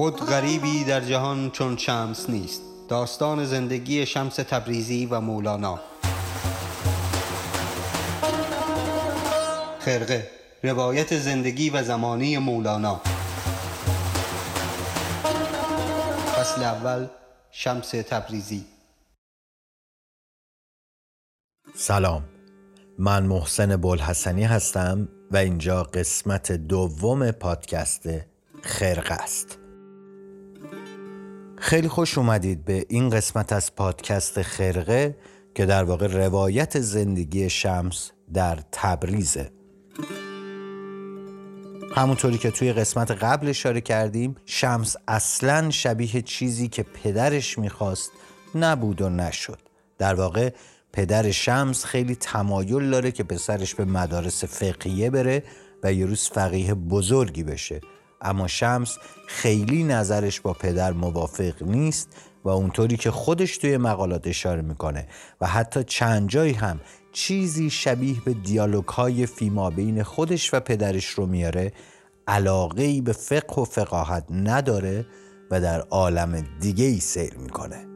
خود غریبی در جهان چون شمس نیست. داستان زندگی شمس تبریزی و مولانا. خرقه، روایت زندگی و زمانی مولانا. فصل اول، شمس تبریزی. سلام، من محسن بوالحسنی هستم و اینجا قسمت دوم پادکست خرقه است. خیلی خوش اومدید به این قسمت از پادکست خرقه که در واقع روایت زندگی شمس در تبریزه. همونطوری که توی قسمت قبل اشاره کردیم، شمس اصلاً شبیه چیزی که پدرش میخواست نبود و نشد. در واقع پدر شمس خیلی تمایل داره که پسرش به مدارس فقیه بره و یه روز فقیه بزرگی بشه، اما شمس خیلی نظرش با پدر موافق نیست و اونطوری که خودش توی مقالات اشاره میکنه و حتی چند جایی هم چیزی شبیه به دیالوگ‌های فیمابین خودش و پدرش رو میاره، علاقه‌ای به فقه و فقاهت نداره و در عالم دیگه‌ای سیر میکنه.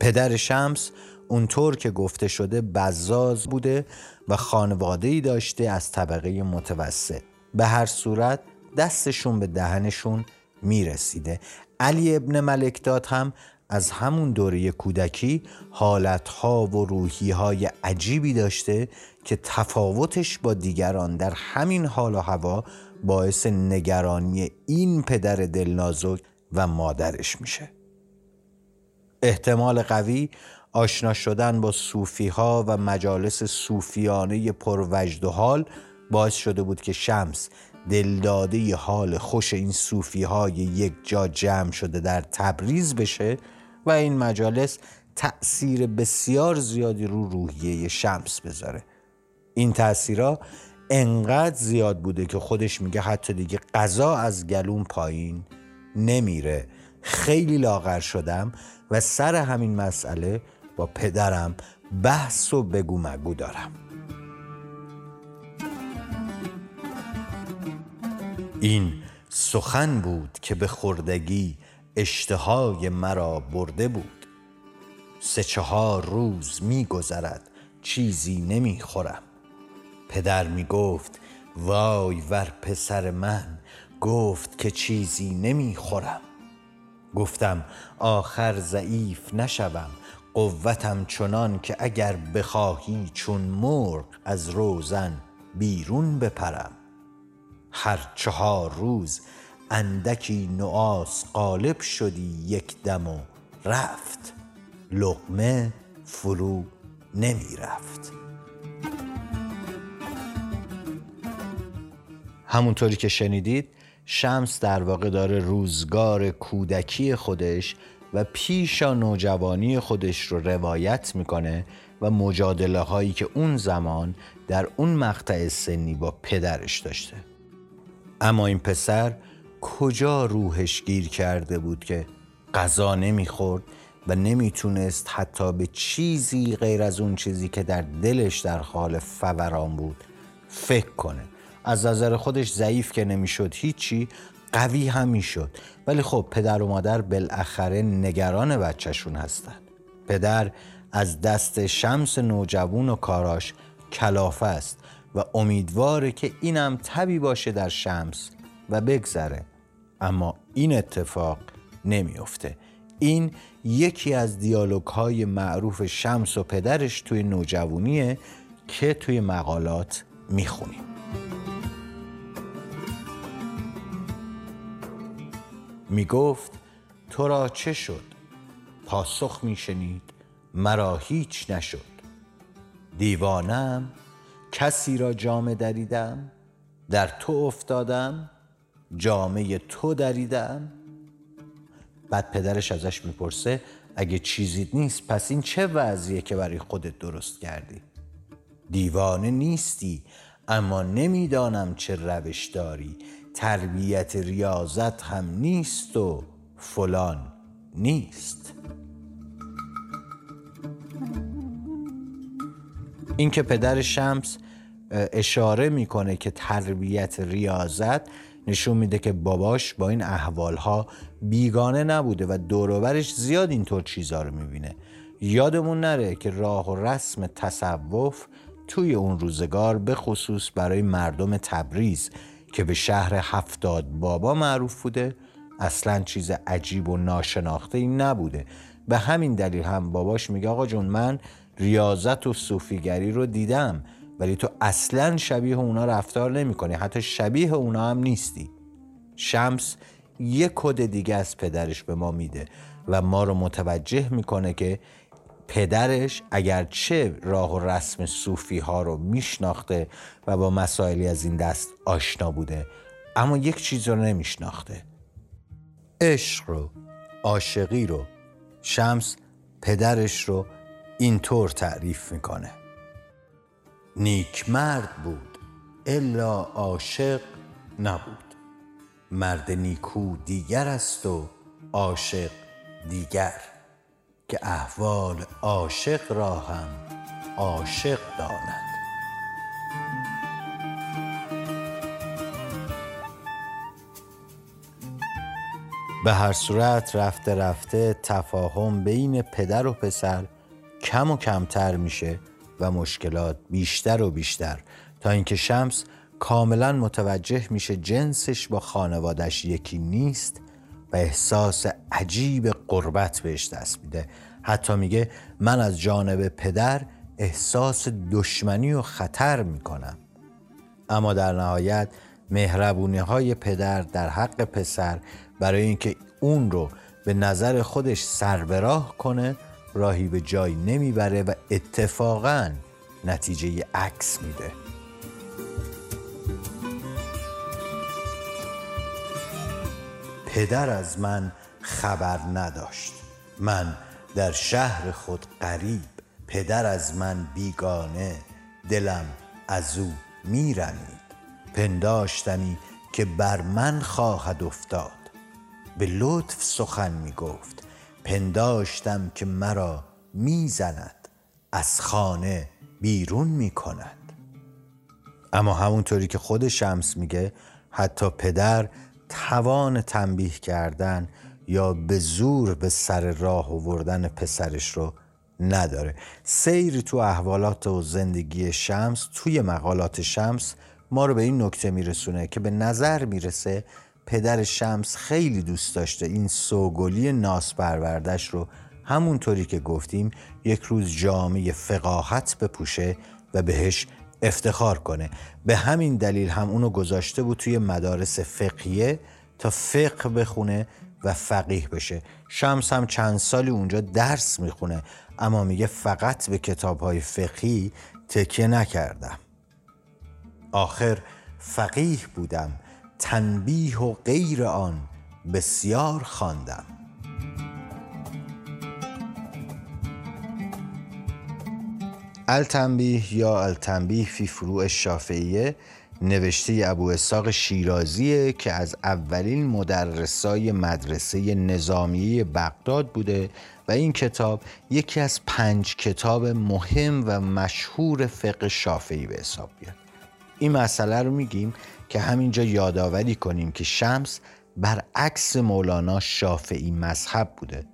پدر شمس اونطور که گفته شده بزاز بوده و خانواده‌ای داشته از طبقه متوسط. به هر صورت دستشون به دهنشون میرسیده. علی ابن ملکتاد هم از همون دوره کودکی حالتها و روحیهای عجیبی داشته که تفاوتش با دیگران در همین حال و هوا باعث نگرانی این پدر دلنازک و مادرش میشه. احتمال قوی آشنا شدن با صوفیها و مجالس صوفیانه پروجد و حال باعث شده بود که شمس دلداده ی حال خوش این صوفیهای یک جا جمع شده در تبریز بشه و این مجالس تأثیر بسیار زیادی رو روحیه شمس بذاره. این تأثیرها انقدر زیاد بوده که خودش میگه حتی دیگه قضا از گلوم پایین نمیره. خیلی لاغر شدم و سر همین مسئله با پدرم بحث و بگو مگو دارم. این سخن بود که به خردگی اشتهای مرا برده بود. 3-4 روز می گذرد چیزی نمی خورم. پدر می گفت وای ور پسر من، گفت که چیزی نمی خورم. گفتم آخر ضعیف نشوم، قوتم چنان که اگر بخواهی چون مرغ از روزن بیرون بپرم. هر 4 روز اندکی نعاس غالب شدی یک دم و رفت، لقمه فرو نمی رفت. همونطوری که شنیدید شمس در واقع داره روزگار کودکی خودش و پیشا نوجوانی خودش رو روایت میکنه و مجادله هایی که اون زمان در اون مقطع سنی با پدرش داشته. اما این پسر کجا روحش گیر کرده بود که غذا نمیخورد و نمیتونست حتی به چیزی غیر از اون چیزی که در دلش در حال فوران بود فکر کنه. از نظر خودش ضعیف که نمیشد هیچی، قوی هم میشد. ولی خب پدر و مادر بالاخره نگران بچهشون هستن. پدر از دست شمس نوجوان و کاراش کلافه است و امیدواره که اینم تبی باشه در شمس و بگذره، اما این اتفاق نمیفته. این یکی از دیالوگ‌های معروف شمس و پدرش توی نوجوانیه که توی مقالات میخونیم. میگفت تو را چه شد؟ پاسخ میشنید مرا هیچ نشد. دیوانم، کسی را جامه دریدم، در تو افتادم، جامه تو دریدم. بعد پدرش ازش میپرسه اگه چیزی نیست پس این چه وضعیه که برای خودت درست کردی؟ دیوانه نیستی، اما نمیدانم چه روش داری، تربیت ریاضت هم نیست و فلان نیست. این که پدر شمس اشاره میکنه که تربیت ریاضت نشون میده که باباش با این احوالها بیگانه نبوده و دور و برش زیاد اینطور چیزا رو میبینه. یادمون نره که راه و رسم تصوف توی اون روزگار به خصوص برای مردم تبریز که به شهر 70 بابا معروف بوده اصلا چیز عجیب و ناشناخته ای نبوده. به همین دلیل هم باباش میگه آقا جون من ریاضت و صوفیگری رو دیدم ولی تو اصلا شبیه اونا رفتار نمی کنی، حتی شبیه اونا هم نیستی. شمس یک کد دیگه از پدرش به ما میده و ما رو متوجه میکنه که پدرش اگرچه راه و رسم صوفی ها رو میشناخته و با مسائلی از این دست آشنا بوده اما یک چیز رو نمیشناخته، عشق رو، عاشقی رو. شمس پدرش رو اینطور تعریف میکنه: نیک مرد بود الا عاشق نبود، مرد نیکو دیگر است و عاشق دیگر، که احوال عاشق را هم عاشق داند. به هر صورت رفته رفته تفاهم بین پدر و پسر کم و کمتر میشه و مشکلات بیشتر و بیشتر تا اینکه شمس کاملا متوجه میشه جنسش با خانوادش یکی نیست و احساس عجیب غربت بهش دست میده. حتی میگه من از جانب پدر احساس دشمنی و خطر میکنم. اما در نهایت مهربونی های پدر در حق پسر برای اینکه اون رو به نظر خودش سربراه کنه راهی به جایی نمیبره و اتفاقاً نتیجه عکس میده. پدر از من خبر نداشت، من در شهر خود غریب، پدر از من بیگانه، دلم از او میرمید، پنداشتمی که بر من خواهد افتاد، به لطف سخن میگفت، پنداشتم که مرا میزند، از خانه بیرون میکند. اما همونطوری که خود شمس میگه حتی پدر توان تنبیه کردن یا به زور به سر راه آوردن پسرش رو نداره. سیر تو احوالات و زندگی شمس توی مقالات شمس ما رو به این نکته میرسونه که به نظر میرسه پدر شمس خیلی دوست داشته این سوگلی ناس پروردش رو همونطوری که گفتیم یک روز جامعه فقاهت بپوشه و بهش افتخار کنه. به همین دلیل هم اونو گذاشته بود توی مدارس فقهیه تا فقه بخونه و فقیه بشه. شمس هم چند سالی اونجا درس میخونه اما میگه فقط به کتابهای فقهی تکیه نکردم، آخر فقیه بودم، تنبیه و غیر آن بسیار خواندم. التنبیه یا التنبیه فی فروع شافعیه نوشته ابو اساق شیرازیه که از اولین مدرسای مدرسه نظامیه بغداد بوده و این کتاب یکی از 5 کتاب مهم و مشهور فقه شافعی به حساب میاد. این مسئله رو میگیم که همینجا یادآوری کنیم که شمس برعکس مولانا شافعی مذهب بوده.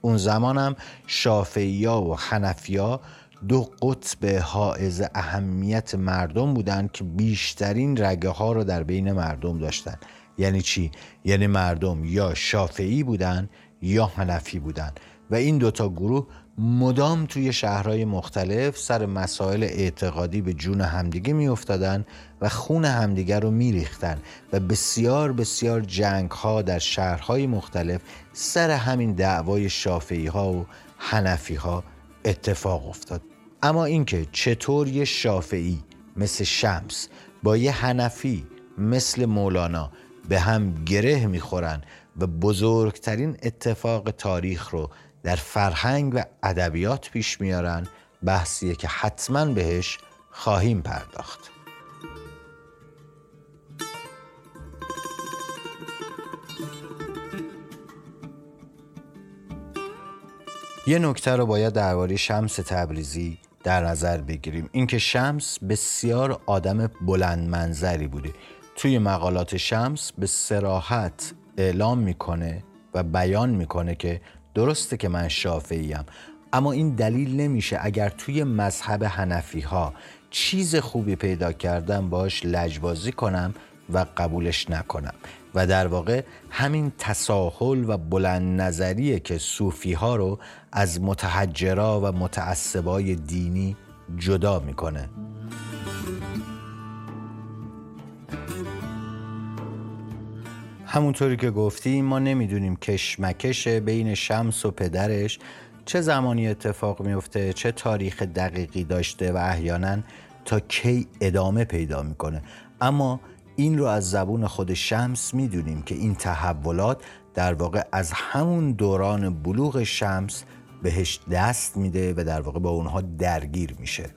اون زمان هم شافعی‌ها و حنفی‌ها دو قطب حائز اهمیت مردم بودن که بیشترین رگه ها رو در بین مردم داشتن. یعنی چی؟ یعنی مردم یا شافعی بودن یا حنفی بودن و این دوتا گروه مدام توی شهرهای مختلف سر مسائل اعتقادی به جون همدیگه می افتادن و خون همدیگه رو می ریختن و بسیار بسیار جنگ ها در شهرهای مختلف سر همین دعوای شافعی ها و حنفی ها اتفاق افتاد. اما اینکه چطور یه شافعی مثل شمس با یه حنفی مثل مولانا به هم گره می خورن و بزرگترین اتفاق تاریخ رو در فرهنگ و ادبیات پیش میارن بحثیه که حتما بهش خواهیم پرداخت. یه نکته رو باید درباره شمس تبریزی در نظر بگیریم، اینکه شمس بسیار آدم بلند منظری بوده. توی مقالات شمس به صراحت اعلام میکنه و بیان میکنه که درسته که من شافعیم، اما این دلیل نمیشه اگر توی مذهب حنفی ها چیز خوبی پیدا کردم باش لجبازی کنم و قبولش نکنم. و در واقع همین تساهل و بلند نظریه که صوفی ها رو از متحجرا و متعصبای دینی جدا میکنه. همونطوری که گفتیم ما نمیدونیم کشمکش بین شمس و پدرش چه زمانی اتفاق میفته، چه تاریخ دقیقی داشته و احیانا تا کی ادامه پیدا میکنه، اما این رو از زبون خود شمس میدونیم که این تحولات در واقع از همون دوران بلوغ شمس بهش دست میده و در واقع با اونها درگیر میشه.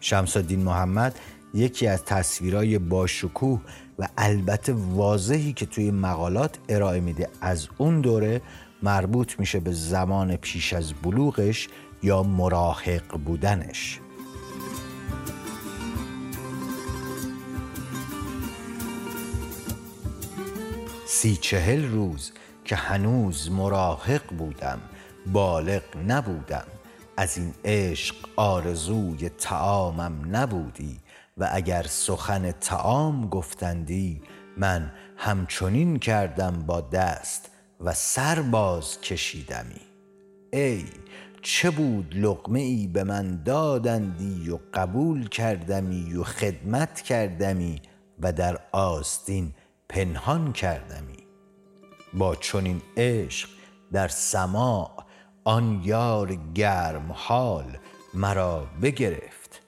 شمس الدین محمد یکی از تصویرای باشکوه و البته واضحی که توی مقالات ارائه میده از اون دوره مربوط میشه به زمان پیش از بلوغش یا مراهق بودنش. سی چهل روز که هنوز مراهق بودم، بالغ نبودم، از این عشق آرزوی طعامم نبودی و اگر سخن طعام گفتندی من همچنین کردم با دست و سر باز کشیدمی. ای چه بود لقمه ای به من دادندی و قبول کردمی و خدمت کردمی و در آستین پنهان کردمی. با چنین عشق در سماع آن یار گرم حال مرا بگرفت،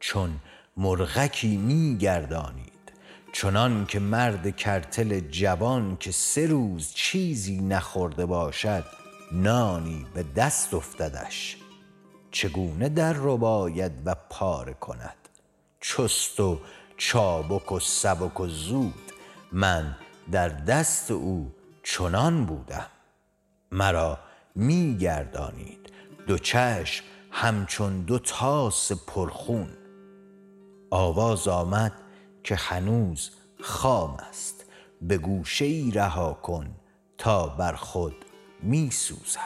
چون مرغکی می گردانید چنان که مرد کرتل جوان که سه روز چیزی نخورده باشد نانی به دست افتدش، چگونه در رو باید و پاره کند. چست و چابک و سبک و زود من در دست او چنان بودم. مرا می گردانید دو چشم همچون دو تاس پرخون. آواز آمد که هنوز خام است، به گوشه ای رها کن تا بر خود می سوزد.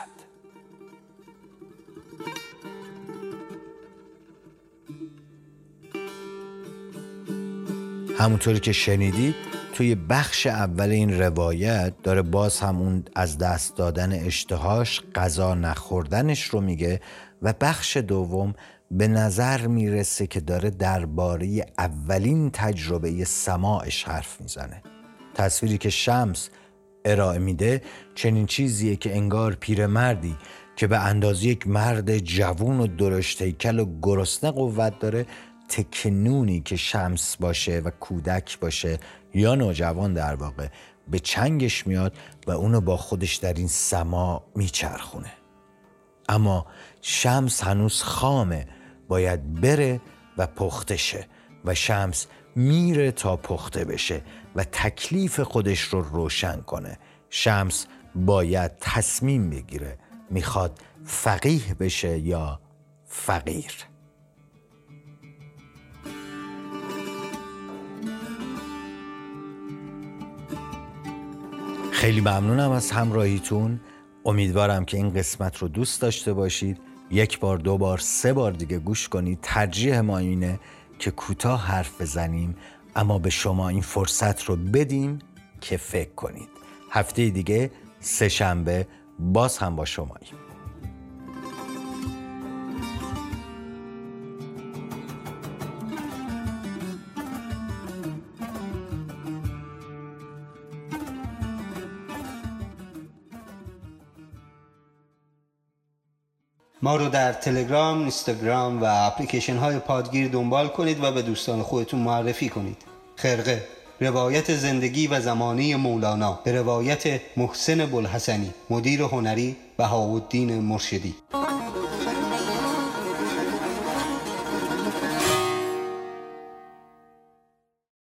همونطوری که شنیدید توی بخش اول این روایت داره باز همون از دست دادن اشتهاش، غذا نخوردنش رو میگه و بخش دوم به نظر میرسه که داره درباره اولین تجربه سماعش حرف میزنه. تصویری که شمس ارائه میده چنین چیزیه که انگار پیرمردی که به اندازه یک مرد جوون و درشتهیکل و گرسنه قوت داره، تکنونی که شمس باشه و کودک باشه یا نوجوان در واقع به چنگش میاد و اونو با خودش در این سماع میچرخونه. اما شمس هنوز خامه، باید بره و پخته شه و شمس میره تا پخته بشه و تکلیف خودش رو روشن کنه. شمس باید تصمیم بگیره میخواد فقیه بشه یا فقیر. خیلی ممنونم از همراهیتون. امیدوارم که این قسمت رو دوست داشته باشید. یک بار، دو بار، سه بار دیگه گوش کنید. ترجیح ما اینه که کوتاه حرف بزنیم، اما به شما این فرصت رو بدیم که فکر کنید. هفته دیگه سه شنبه باز هم با شماییم. ما رو در تلگرام، اینستاگرام و اپلیکیشن های پادگیر دنبال کنید و به دوستان خودتون معرفی کنید. خرقه، روایت زندگی و زمانه مولانا به روایت محسن بوالحسنی، مدیر هنری بهاءالدین مرشدی.